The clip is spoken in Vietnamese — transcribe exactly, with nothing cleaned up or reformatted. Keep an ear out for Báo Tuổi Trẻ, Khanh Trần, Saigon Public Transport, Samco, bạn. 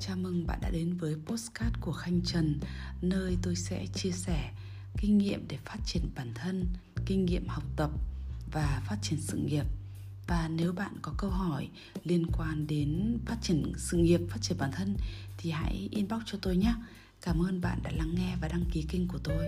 Chào mừng bạn đã đến với podcast của Khanh Trần, nơi tôi sẽ chia sẻ kinh nghiệm để phát triển bản thân, kinh nghiệm học tập và phát triển sự nghiệp. Và nếu bạn có câu hỏi liên quan đến phát triển sự nghiệp, phát triển bản thân thì hãy inbox cho tôi nhé. Cảm ơn bạn đã lắng nghe và đăng ký kênh của tôi.